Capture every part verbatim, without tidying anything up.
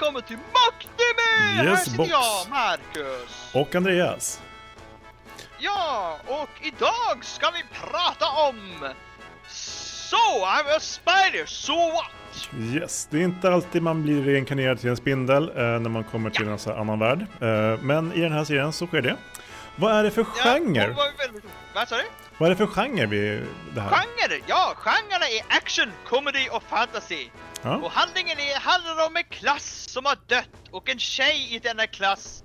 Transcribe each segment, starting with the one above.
välkommen till Mockdemir! Yes, här sitter box. Jag, Marcus. Och Andereas. Ja, och idag ska vi prata om... So, I'm a spider, so what? Yes, det är inte alltid man blir reinkarnerad till en spindel eh, när man kommer till ja. en sån annan värld. Eh, men i den här serien så sker det. Vad är det för ja, genre? Vad, vad sa du? Vad är det för genre vi, det här? Genre? Ja, genrerna är action, comedy och fantasy. Ja. Och handlingen är, handlar om en klass som har dött. Och en tjej i denna klass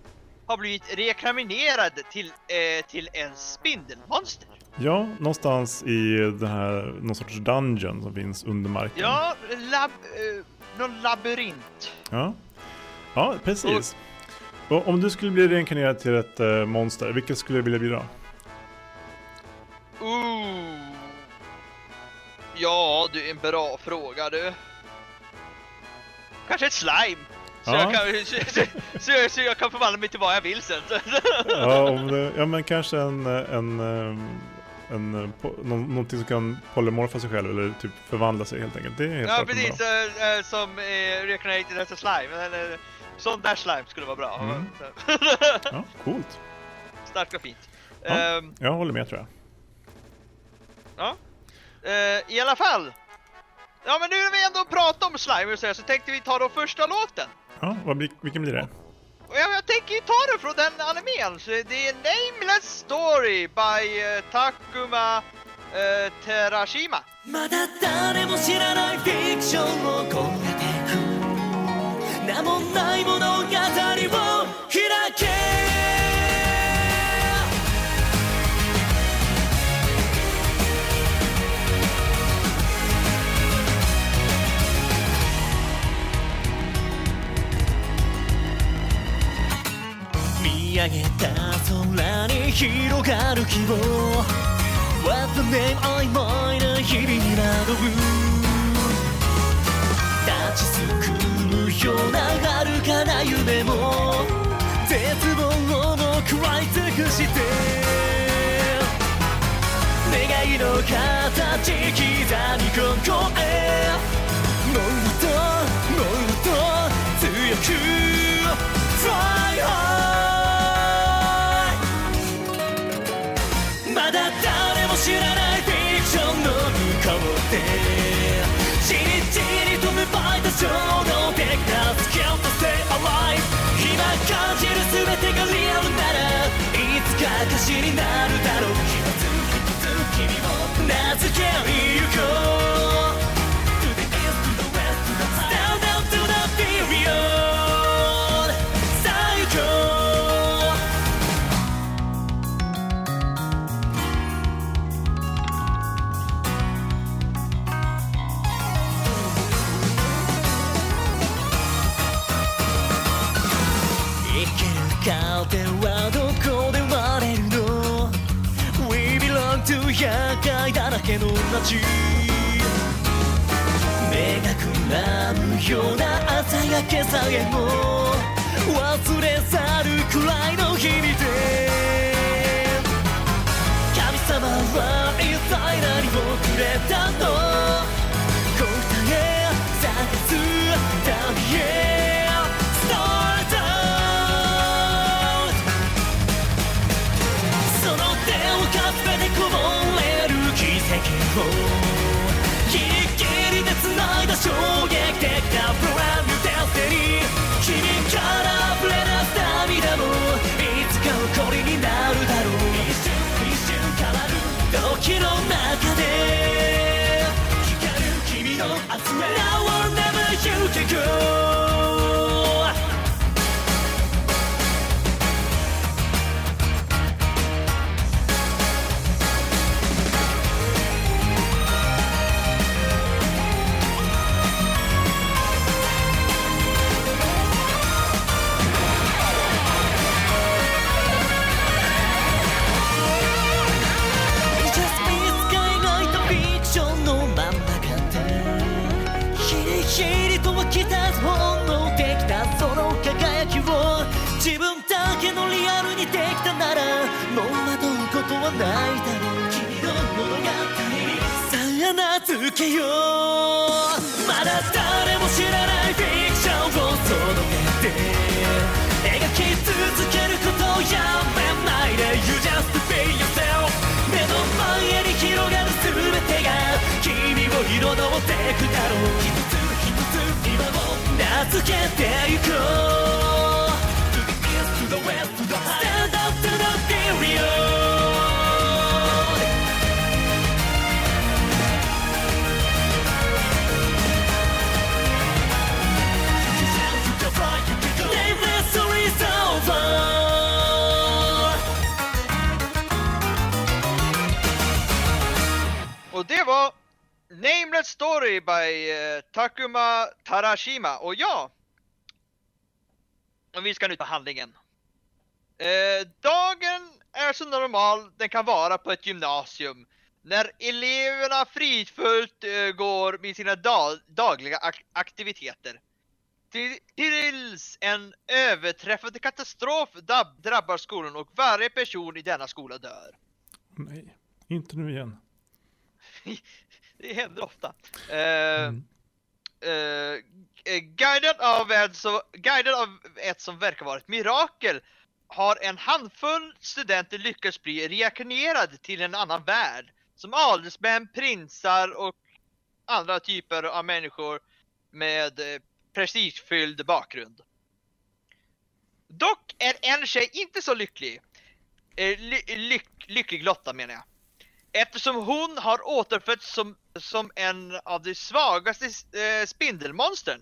har blivit rekraminerad till, eh, till en spindelmonster. Ja, någonstans i den här, någon sorts dungeon som finns under marken. Ja, lab, eh, någon labyrint. Ja, ja precis. Och, om du skulle bli reinkarnerad till ett äh, monster, vilket skulle du vilja bli då? Ooh. Ja, det är en bra fråga du. Kanske ett slime. Så, ja. jag, kan, så, så, jag, så jag kan förvandla mig till vad jag vill sen. Ja, om det, ja men kanske en, en, en, en på, någonting som kan polymorfa sig själv eller typ förvandla sig helt enkelt. Det är helt ja precis, äh, som äh, reinkarnerad till slime eller... Sån där slime skulle vara bra. Mm. Ja, coolt. Starkt och fint. Ja, um, jag håller med tror jag. Ja. Uh, I alla fall. Ja, men nu när vi ändå pratar om slime så, här, så tänkte vi ta då första låten. Ja, vad blir, vilken blir det? Ja, jag tänker ju ta det från den animen. Så det är Nameless Story by uh, Takuma uh, Terashima. Namn och nej, men och gaddar var hyrake. Miyageta sora ni hirogaru kibo. What's the name I might a hibi ni nadobu. 立ちすくむような軽かな夢も絶望の食らいつくしで願いの形刻に強くFly highまだ誰も知らないフィクションの向こうへ Stand up to the period 最高 生きる糧はどこで割れるの We belong to 厄介だらけの街 目がくらむような朝焼けさえも忘れ去るくらいの日々で神様は一体何をくれたの答え探す旅へ Start out その手をかすめてこぼれる奇跡をギリギリで繋いだ衝撃的なプログラムに出せに君から溢れ出す涙もいつかこれになるだろう一瞬一瞬変わる時の中で Now or never you can go 君の物語にさよならつけようまだ誰も知らないフィクションをその Och det var Nameless Story by uh, Takuma Terashima. Och ja, och vi ska nu ta handlingen. Eh, dagen är så normal den kan vara på ett gymnasium. När eleverna fridfullt eh, går med sina dag- dagliga ak- aktiviteter. Till- tills en överträffande katastrof dab- drabbar skolan och varje person i denna skola dör. Nej, inte nu igen. Det händer ofta. Eh, mm. eh, guided, av ett som, guided av ett som verkar vara ett mirakel har en handfull studenter lyckats bli reaktionerad till en annan värld. Som adelsmän, prinsar och andra typer av människor med eh, prestigefylld bakgrund. Dock är en tjej inte så lycklig. Eh, ly, lyck, lycklig lotta menar jag. Eftersom hon har återfötts som, som en av de svagaste eh, spindelmonstren.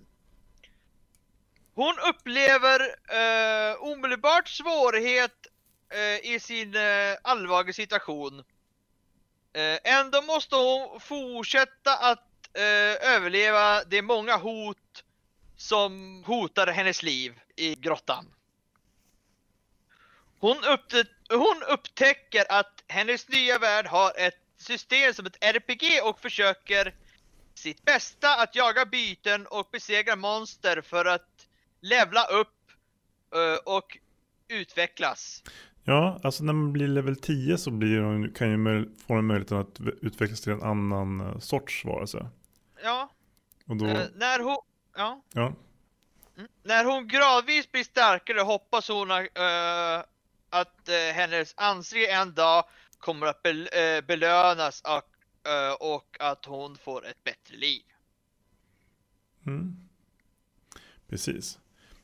Hon upplever eh, omedelbart svårighet eh, i sin eh, allvarliga situation. Eh, ändå måste hon fortsätta att eh, överleva de många hot som hotar hennes liv i grottan. Hon, upptä- hon upptäcker att hennes nya värld har ett system som ett R P G och försöker sitt bästa att jaga byten och besegra monster för att levla upp uh, och utvecklas. Ja, alltså när man blir level tio så blir hon, kan ju möj- få en möjlighet att utvecklas till en annan uh, sorts varelse. Ja. Och då... uh, när hon... Ja. ja. Mm. När hon gradvis blir starkare hoppas hon uh, att uh, hennes anseende en dag kommer att bel- uh, belönas och, uh, och att hon får ett bättre liv. Mm. Precis.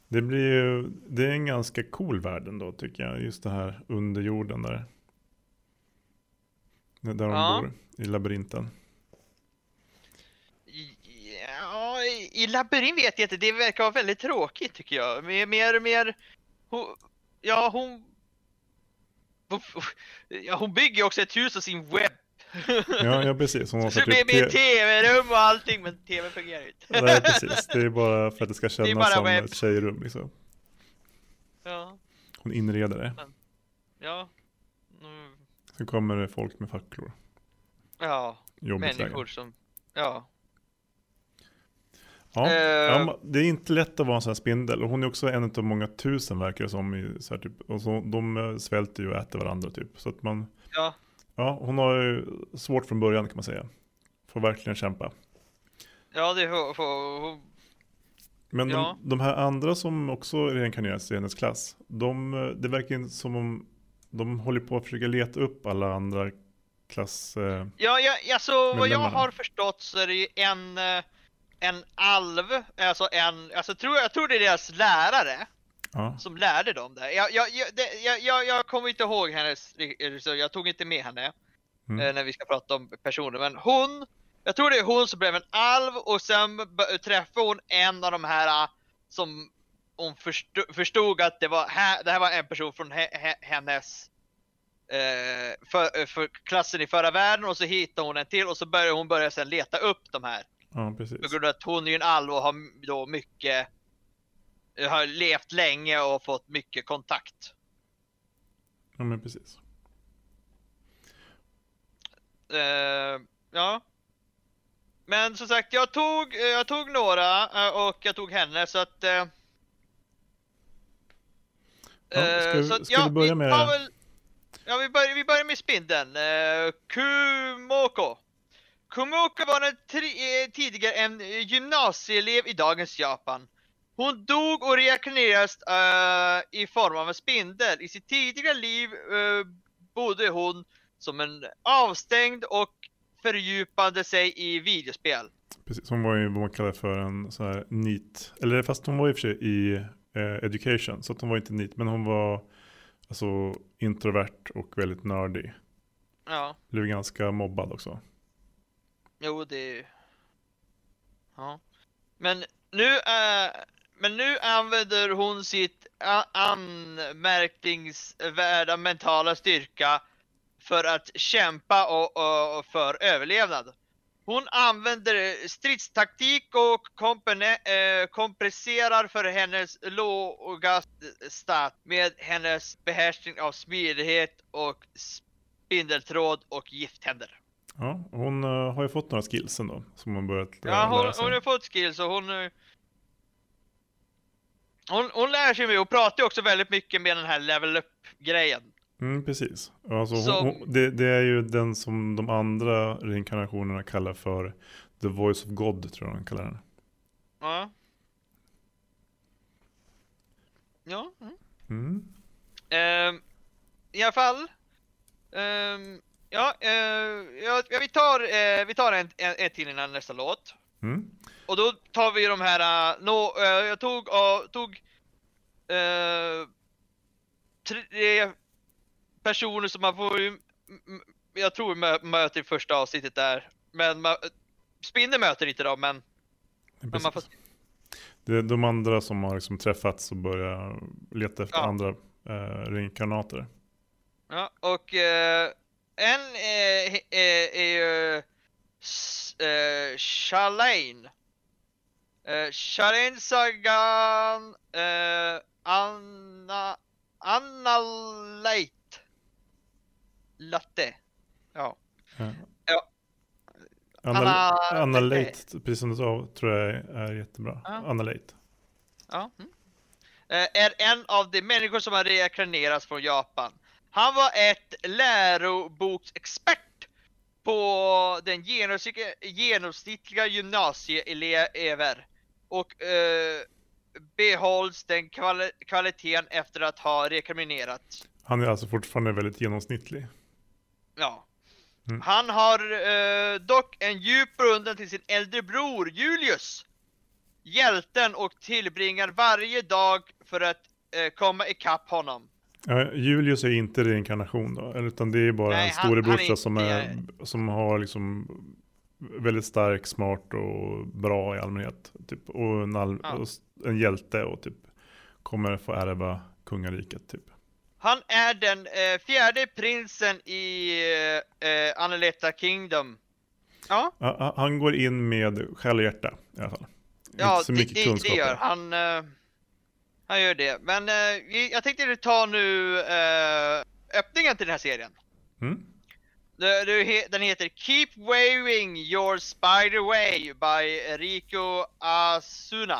Det blir ju, det är en ganska cool värld ändå tycker jag. Just det här under jorden där. Där hon ja. bor i labyrinten. Ja, i, i labyrint vet jag inte. Det verkar vara väldigt tråkigt tycker jag. Mer mer, mer hon, ja hon, hon ja hon bygger också ett hus och sin webb. Ja, ja precis. Hon har så det blir med tv-rum och allting, men tv fungerar inte. Nej, precis. Det är bara för att det ska kännas det som web. Ett tjejrum liksom. Ja. Hon inreder det. Ja. Mm. Sen kommer det folk med facklor. Ja, jobbigt människor lägen. Som ja. Ja, uh, ja, det är inte lätt att vara en sån här spindel. Och hon är också en av många tusen verkar som i, så här, typ. Och så, de svälter ju och äter varandra typ. Så att man ja. Ja, hon har ju svårt från början kan man säga. Får verkligen kämpa. Ja, det får, får... Men de, ja. de här andra som också reinkarneras i hennes klass, de, det verkar som om de håller på att försöka leta upp alla andra klass. Eh, ja, ja, alltså vad jag har förstått så är det ju en... En alv, alltså en, alltså tror jag tror det är deras lärare ja. som lärde dem det. Jag, jag, jag, det, jag, jag kommer inte ihåg hennes, så jag tog inte med henne mm. när vi ska prata om personer. Men hon, jag tror det är hon som blev en alv och sen träffade hon en av de här som hon förstod, förstod att det var här, det här var en person från hennes för, för klassen i förra världen och så hittade hon en till och så började hon börja sen leta upp de här. Ja, precis. På grund av att hon är en alv och har då mycket har levt länge och fått mycket kontakt. Ja, men precis. Uh, ja. Men som sagt, jag tog jag tog några och jag tog henne så att. Uh, ja, ska vi, så att, ska ja, vi börja med vi, väl, ja, vi börjar vi börjar med spindeln. Uh, Kumoko. Kumoko var en tri- tidigare en gymnasieelev i dagens Japan. Hon dog och reaktionerades uh, i form av en spindel. I sitt tidigare liv uh, bodde hon som en avstängd och fördjupade sig i videospel. Precis, hon var ju vad man kallar för en sån här neat. Eller fast hon var i och för sig i eh, education, så att hon var inte neat. Men hon var alltså introvert och väldigt nördig. Ja. Blev ganska mobbad också. Jo, det är ju... Ja. Men nu är... Men nu använder hon sitt anmärkningsvärda mentala styrka för att kämpa och, och, och för överlevnad. Hon använder stridstaktik och kompone- äh, kompenserar för hennes låga stat med hennes behärskning av smidighet och spindeltråd och gifthänder. Ja, hon uh, har ju fått några skills ändå som hon börjat uh, ja, hon, lära sig. Hon har fått skills och hon... Uh, Hon, hon lär sig med och pratar också väldigt mycket med den här level up-grejen. Mm, precis. Alltså, hon, som... hon, det, det är ju den som de andra reinkarnationerna kallar för The Voice of God, tror jag de kallar den. Ja. Ja. Mm. Mm. Ehm, i alla fall. Ehm, ja, eh, ja, vi tar, eh, vi tar en, en, en till innan nästa låt. Mm. Och då tar vi de här, uh, no, uh, jag tog, uh, tog uh, tre personer som man får, m- m- jag tror mö- möter i första avsnittet där, men man, Spinner möter inte då, men, men man får... Det är de andra som har liksom träffats och börjar leta efter ja. andra uh, reinkarnater. Ja, och uh, en uh, är ju... Uh, Charlene uh, Charlene Sagan uh, Anna Annalette Latte ja. Ja. Ja. Anna Annalette, precis som du sa, tror jag är jättebra. Ja. Annalette ja. Mm. Uh, är en av de människor som har reinkarnerats från Japan. Han var ett läroboksexpert på den genomsnittliga gymnasieelever och eh, behålls den kvali- kvaliteten efter att ha rekommenderat. Han är alltså fortfarande väldigt genomsnittlig. Ja. Mm. Han har eh, dock en djup beundran till sin äldre bror Julius, hjälten, och tillbringar varje dag för att eh, komma ikapp honom. Ja, Julius är inte reinkarnation då, utan det är bara Nej, en storebrorsa som, är, som har liksom väldigt stark, smart och bra i allmänhet typ, och en, al- ja. och en hjälte och typ kommer få ärva kungariket typ. Han är den eh, fjärde prinsen i eh, Anneletta Kingdom. Ja. ja. Han går in med självhjärta i alla fall. Ja, inte så mycket det, kunskap. Det gör han... Eh... Han gör det, men eh, jag tänkte ta nu eh, öppningen till den här serien. Mm. Den heter Keep Waving Your Spider Way by Riko Asuna.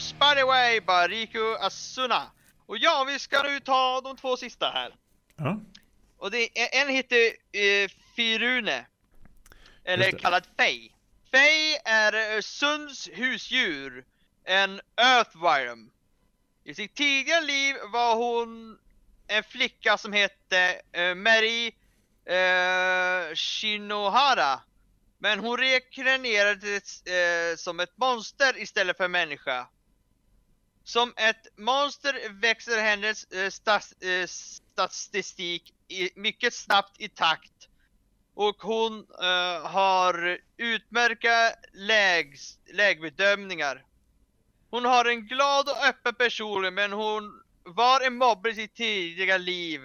Spiderway by Riko Asuna. Och ja, vi ska nu ta de två sista här. Ja. Och det är, en heter eh, Firune. Eller kallad Fey. Fey är eh, Sunds husdjur. En earthworm. I sitt tidigare liv var hon en flicka som hette eh, Mary eh, Shinohara. Men hon rekrenerades eh, som ett monster istället för människa. Som ett monster växer hennes eh, stas, eh, statistik i, mycket snabbt i takt. Och hon eh, har utmärkta lägs, lägbedömningar. Hon har en glad och öppen person, men hon var en mobbare i sitt tidiga liv.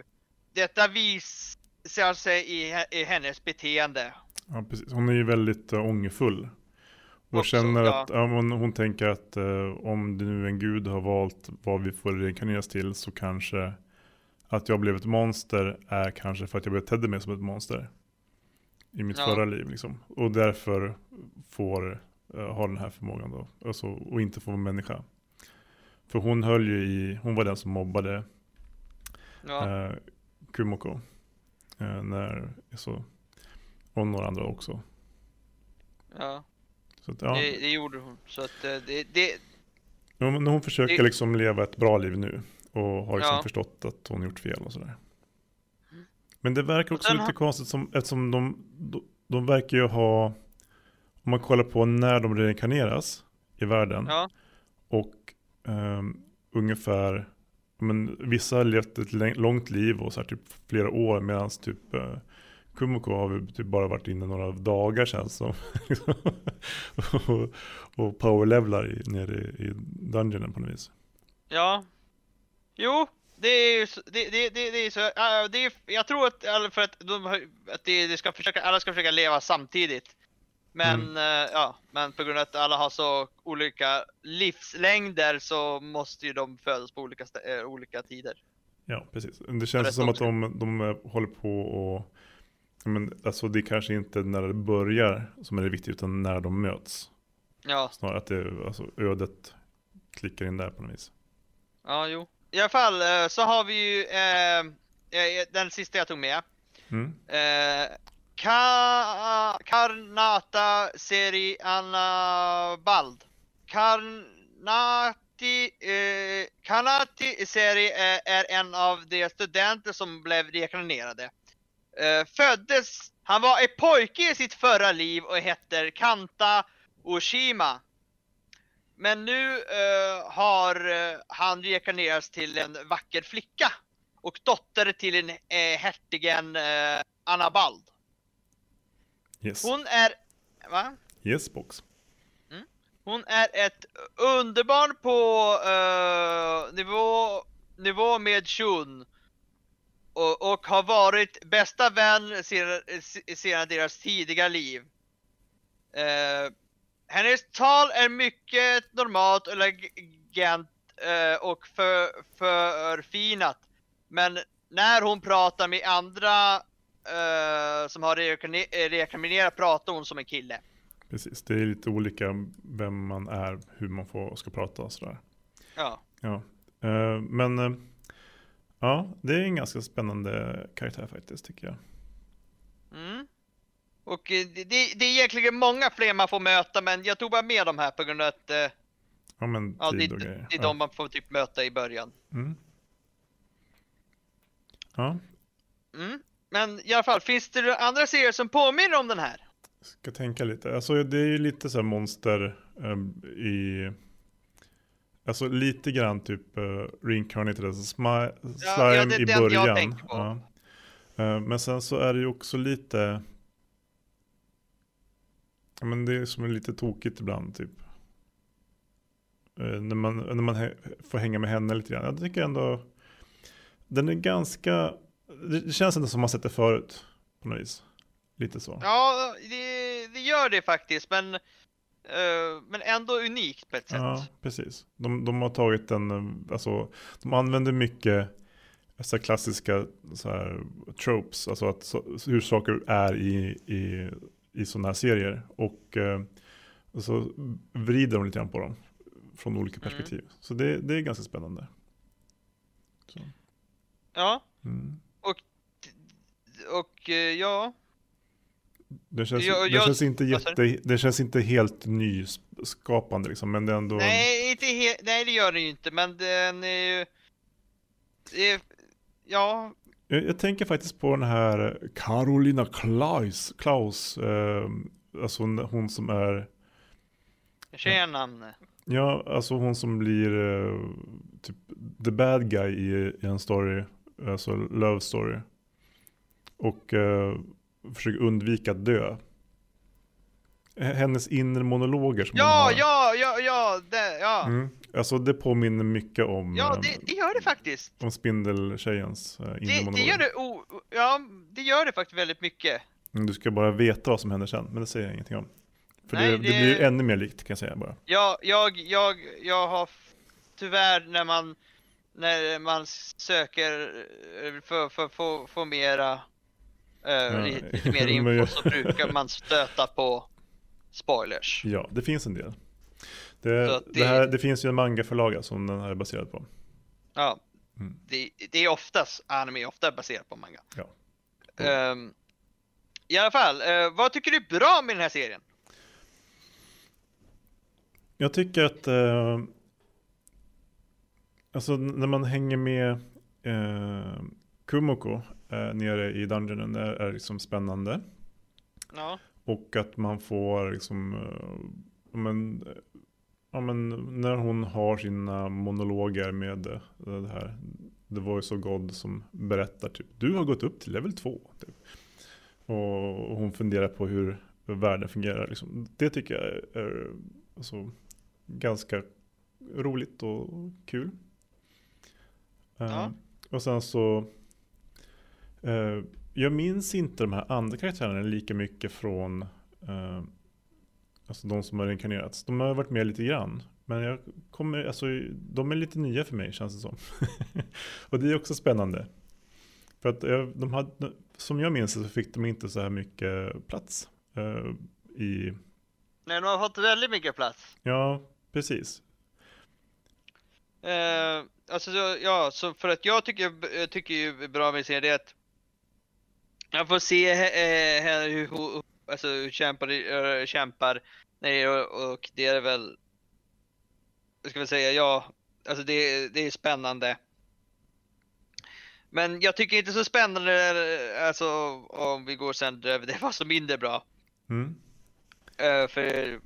Detta visar sig i, i hennes beteende. Ja, precis. Hon är ju väldigt uh, ångerfull. Och också, känner att ja. hon, hon tänker att eh, om det nu en gud har valt vad vi får reinkarneras till, så kanske att jag blev ett monster är kanske för att jag betedde mig som ett monster i mitt ja. förra liv liksom. Och därför får eh, ha den här förmågan då, alltså, och inte få vara människa. För hon höll ju i, hon var den som mobbade ja. eh, Kumoko eh, när, så, och några andra också. Ja. Att, ja. det, det gjorde hon. Så att det, det, hon, hon försöker det, liksom leva ett bra liv nu. Och har liksom ja. förstått att hon gjort fel och sådär. Men det verkar också lite har... konstigt som, eftersom de, de, de verkar ju ha, om man kollar på när de reinkarneras i världen. Ja. Och um, ungefär men, vissa har levt ett långt liv och så här, typ flera år. Medan typ uh, Kumoko har vi typ bara varit inne några dagar känns som. och och powerlevelar nere i, i dungeonen på något vis. Ja. Jo, det är ju det det det, det är så äh, det är, jag tror att för att de att det, det ska försöka alla ska försöka leva samtidigt. Men mm. äh, ja, men på grund av att alla har så olika livslängder så måste ju de födas på olika äh, olika tider. Ja, precis. Det känns som att de de håller på och men alltså det är kanske inte när det börjar som är det viktigt, utan när de möts. Ja. Snarare att det, alltså, ödet klickar in där på något vis. Ja, jo. I alla fall så har vi ju eh, den sista jag tog med. Mm. Eh, Ka Karnata Seri Anabald. Karnati, eh, Karnati Seri är, är en av de studenter som blev rekarnerade. Eh, föddes, han var en pojke i sitt förra liv och heter Kanta Oshima. Men nu eh, har han rekarnerats till en vacker flicka och dotter till en eh, hertigen eh, Annabald. Yes. Hon är, va? Yes, box. Mm. Hon är ett underbarn på uh, nivå, nivå med Shun. Och, och har varit bästa vän sedan, sedan deras tidiga liv. Uh, hennes tal är mycket normalt och elegant uh, och för, förfinat. Men när hon pratar med andra... Uh, som har rekriminerat pratar hon som en kille. Precis, det är lite olika vem man är, hur man får, ska prata och sådär. Ja, ja. Uh, Men uh, ja, det är en ganska spännande karaktär faktiskt, tycker jag. Mm. Och det, det är egentligen många fler man får möta, men jag tog bara med dem här på grund av att uh, ja, men ja, det, det är ja. de man får typ möta i början. Mm. Ja. Mm. Men i alla fall, finns det andra serier som påminner om den här? Ska tänka lite. Alltså det är ju lite så här monster um, i... Alltså lite grann typ uh, reincarnated, alltså slime ja, ja, i början. Jag tänker på. Ja. Uh, men sen så är det ju också lite... Ja, men det är som är lite tokigt ibland typ. Uh, när man, när man he- får hänga med henne lite grann. Jag tycker ändå... Den är ganska... Det känns inte som man sett det förut på något vis. Lite så. Ja, det, det gör det faktiskt. Men, uh, men ändå unikt på ett sätt. Ja, precis. De, de har tagit en... Alltså, de använder mycket så här klassiska så här, tropes. Alltså att, så, hur saker är i, i, i sådana här serier. Och, uh, och så vrider de lite grann på dem. Från olika perspektiv. Mm. Så det, det är ganska spännande. Så. Ja. Mm. Och ja, det känns, jag, jag, det känns inte jätte, det känns inte helt nyskapande liksom, men det är ändå. Nej, inte he, nej det gör det ju inte, men den är ju är, ja. Jag, jag tänker faktiskt på den här Carolina Klaus, Klaus eh, alltså hon, hon som är. Tjena. Ja, alltså hon som blir eh, typ the bad guy i, i en story, alltså love story. Och uh, försöker undvika att dö. Hennes inre monologer som ja, hon har. Ja, ja, ja, det, ja. Mm. Alltså det påminner mycket om... Ja, det, det gör det faktiskt. Om Spindeltjejens uh, inre det, monologer. Det gör det, oh, ja, det gör det faktiskt väldigt mycket. Du ska bara veta vad som händer sen, men det säger jag ingenting om. För nej, det, det... det blir ju ännu mer likt, kan jag säga bara. Ja, jag, jag, jag har tyvärr när man, när man söker för, för, för, för mera... Uh, ja. Lite mer info så brukar man stöta på spoilers. Ja, det finns en del. Det, det... Det, här, det finns ju en manga-förlag som den här är baserad på. Ja, mm. det, det är oftast anime, ofta baserat på manga. Ja. Mm. Um, I alla fall, uh, vad tycker du är bra med den här serien? Jag tycker att uh, alltså när man hänger med uh, Kumoko nere i dungeonen är, är liksom spännande. Ja. Och att man får liksom äh, men, ja, men när hon har sina monologer med äh, det här The Voice of God som berättar typ du har gått upp till level två typ. Och, och hon funderar på hur världen fungerar liksom. Det tycker jag är alltså, ganska roligt och kul. Ja. Äh, och sen så Uh, jag minns inte de här andra karaktärerna lika mycket från uh, alltså de som har reinkarnerats. De har varit med lite grann, men jag kommer, alltså, de är lite nya för mig känns det som. Och det är också spännande. För att uh, de hade, som jag minns så fick de inte så här mycket plats uh, i... Nej, de har fått väldigt mycket plats. Ja, precis. Uh, alltså ja, så för att jag tycker, tycker ju bra med serien det att Jag får se eh, hur hon alltså, kämpar, uh, kämpar. Nej, och, och det är väl, ska vi säga, ja, alltså det, det är spännande. Men jag tycker inte så spännande, alltså om vi går sen över det var så mindre bra. Mm. Uh, för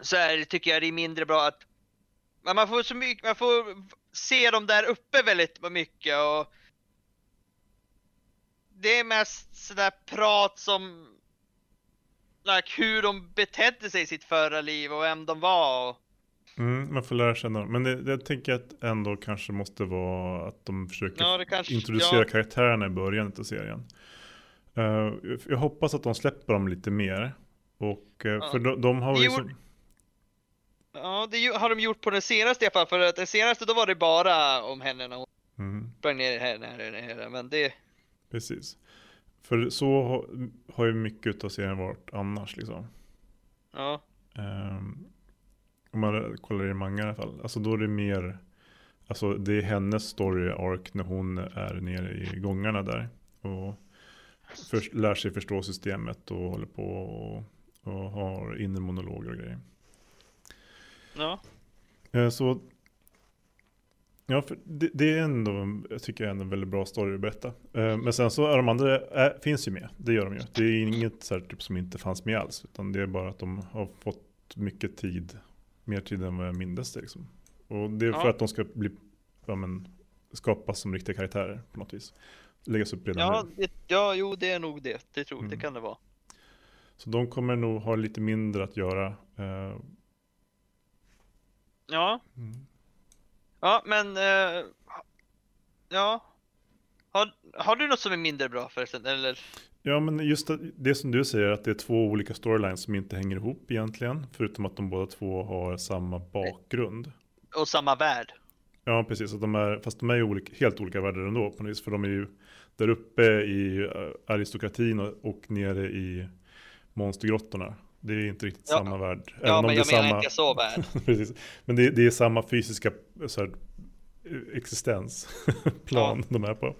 så här tycker jag det är mindre bra att man får så mycket, man får se dem där uppe väldigt mycket och det är mest sådär prat som like, hur de betedde sig i sitt förra liv och vem de var. Och... Mm, man får lära känna dem. Men det, jag tänker att ändå kanske måste vara att de försöker ja, kanske, introducera ja. karaktärerna i början av serien. Uh, jag hoppas att de släpper dem lite mer. Och, uh, ja. För de, de har ju liksom... Gjort... Ja, det har de gjort på den senaste i alla fall. För att den senaste då var det bara om henne när hon mm. sprang ner här, här, här. Men det... Precis. För så har, har ju mycket av serien varit annars liksom. Ja. Um, om man kollar i manga i alla fall. Alltså då är det mer... Alltså det är hennes story arc när hon är nere i gångarna där. Och först, lär sig förstå systemet och håller på och, och har inre monologer och grejer. Ja. Uh, så... Ja, för det, det är ändå, jag tycker jag är en väldigt bra story att berätta. Eh, men sen så är de andra, äh, finns ju med, det gör de ju. Det är inget så här, typ, som inte fanns med alls, utan det är bara att de har fått mycket tid, mer tid än vad jag mindes det liksom. Och det är för ja. att de ska bli, ja, men, skapas som riktiga karaktärer på något vis. Läggas upp redan ja, det, ja, jo det är nog det, det tror jag, mm. det kan det vara. Så de kommer nog ha lite mindre att göra. Eh... Ja. Mm. Ja, men uh, ja. Har, har du något som är mindre bra förresten? Eller? Ja, men just det, det som du säger att det är två olika storylines som inte hänger ihop egentligen. Förutom att de båda två har samma bakgrund. Och samma värld. Ja, precis. Att de är, fast de är ju olika, helt olika världar ändå på något vis. För de är ju där uppe i aristokratin och, och nere i monstergrottorna. Det är inte riktigt ja. samma värld. Ja, även men om jag det menar samma... inte så värld. Precis. Men det, det är samma fysiska så här, existensplan ja. de är på.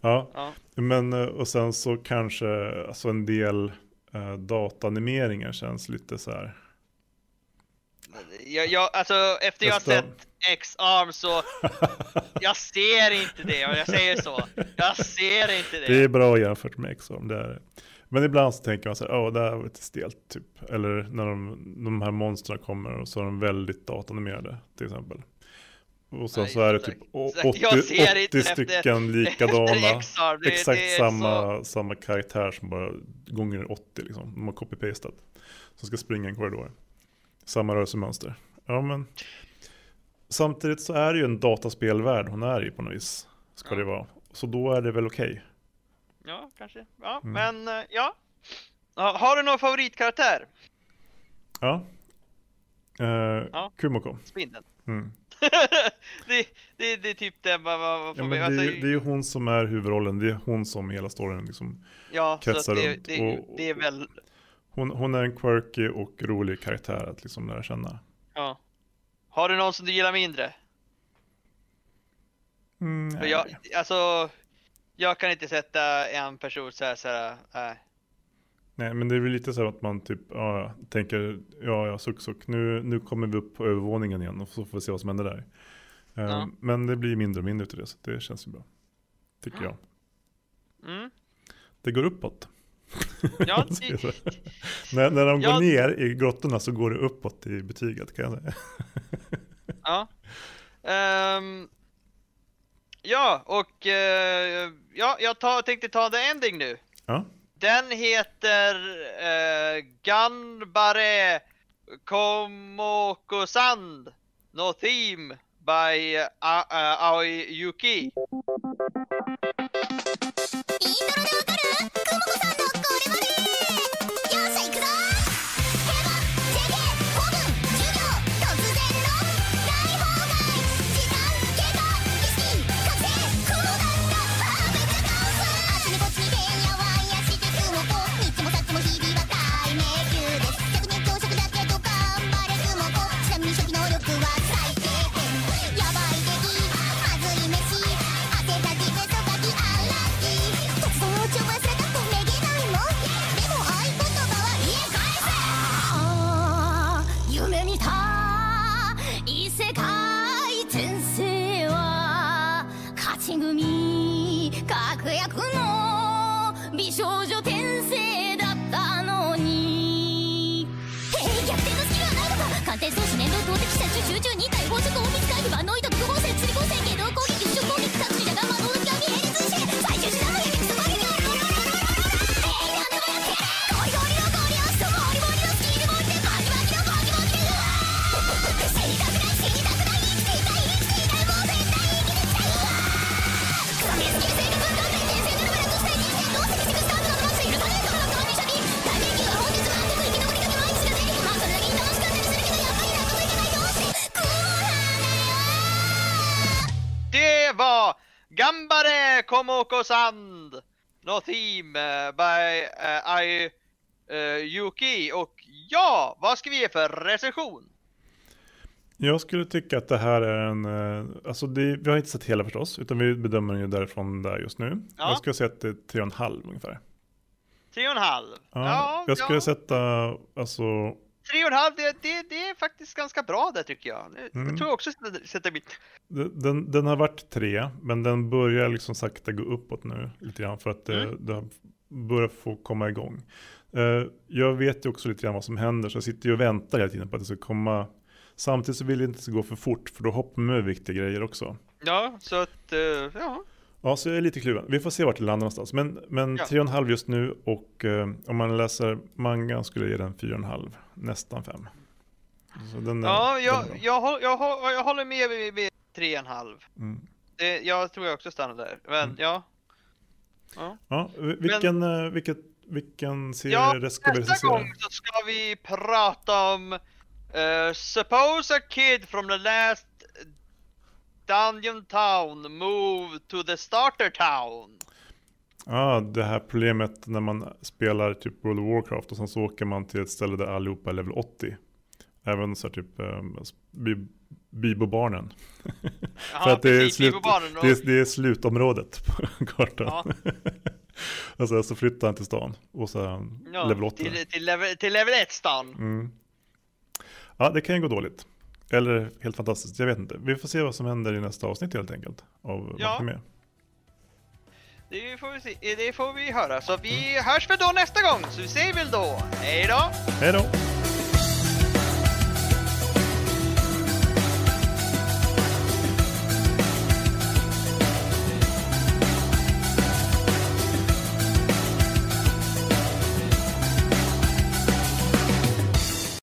Ja. ja. Men, och sen så kanske alltså en del uh, dataanimeringar känns lite så här... Jag, jag, alltså, efter jag har sett X-Arm så... jag ser inte det, och jag säger så. Jag ser inte det. Det är bra jämfört med X-Arm, det är det. Men ibland så tänker man så här, åh, det här var lite stelt typ. Eller när de, de här monstren kommer och så är de väldigt datanimerade till exempel. Och sen nej, så är det typ åttio, åttio stycken likadana, det, exakt det samma, samma karaktär som bara gånger åttio liksom. De har copy-pastat. Som ska springa en korridor. Samma rörelsemönster. Ja, men samtidigt så är det ju en dataspelvärld hon är i på något vis. Ska ja. det vara. Så då är det väl okej. Okay. Ja, kanske. Ja, mm. men ja. Har du någon favoritkaraktär? Ja. Eh, ja. Kumoko. Spindeln. Mm. det, det, det är typ den man, man får ja, med. Alltså, det, är, det är hon som är huvudrollen. Det är hon som hela storyn liksom ja, kretsar det, runt. Det, och, och, det är väl... hon, hon är en quirky och rolig karaktär att liksom lära känna. Ja. Har du någon som du gillar mindre? Mm, nej. Jag, alltså... Jag kan inte sätta en person så här, så här äh. Nej, men det är väl lite så här att man typ ja, tänker ja, ja suck, suck. Nu, nu kommer vi upp på övervåningen igen och så får vi se vad som händer där. Ja. Um, men det blir mindre och mindre till det, så det känns ju bra. Tycker mm. jag. Mm. Det går uppåt. Ja, det... när, när de ja. går ner i grottorna så går det uppåt i betyget, kan jag säga. ja. Um... Ja, och uh, ja, jag tar, tänkte ta The Ending nu. Ja. Den heter uh, Ganbare Komoko-san no theme by uh, uh, Aoyuki. Kumoko-san! No theme by uh, Aoyuki. Och ja, vad ska vi ge för recension? Jag skulle tycka att det här är en... Alltså det, vi har inte sett hela förstås, utan vi bedömer den ju därifrån där just nu. Ja. Jag skulle säga att det är tre och en halv ungefär. Tre och en halv? Ja, ja jag skulle ja. sätta... Alltså... Tre och en halv, det, det, det är faktiskt ganska bra där tycker jag. Mm. Jag tror också att sätta mitt... Den, den har varit tre, men den börjar liksom sakta gå uppåt nu lite grann för att mm. det, det börjar få komma igång. Uh, jag vet ju också lite grann vad som händer, så jag sitter ju och väntar hela tiden på att det ska komma. Samtidigt så vill det inte gå för fort, för då hoppar man med viktiga grejer också. Ja, så att, uh, ja. Ja, så jag är lite kluven. Vi får se vart det landar någonstans. Men, men ja. tre och en halv just nu, och eh, om man läser mangan skulle jag ge den fyra och en halv. Nästan fem. Så den är, ja, jag, den är jag, jag, jag håller med vid tre och en halv. Mm. Det, jag tror jag också stannar där. Men mm. ja. ja. ja vilken, men, vilket, vilken serie ja, nästa gång så ska vi prata om uh, Suppose a kid from the last Dungeon Town, move to the starter town. Ja, ah, det här problemet när man spelar typ World of Warcraft och sen så åker man till ett ställe där allihopa är level åttio. Även så här typ um, Bibobarnen. För att det är, slut, det, är, det är slutområdet på kartan. Ja. alltså, alltså flyttar han till stan och sen ja, level åttio. Till, till level, till level ett stan. Mm. Ja, det kan ju gå dåligt. Eller helt fantastiskt, jag vet inte. Vi får se vad som händer i nästa avsnitt helt enkelt. Av ja. Med. Det får vi se. Det får vi höra. Så vi mm. hörs väl då nästa gång. Så vi ses väl då. Hej då. Hej då.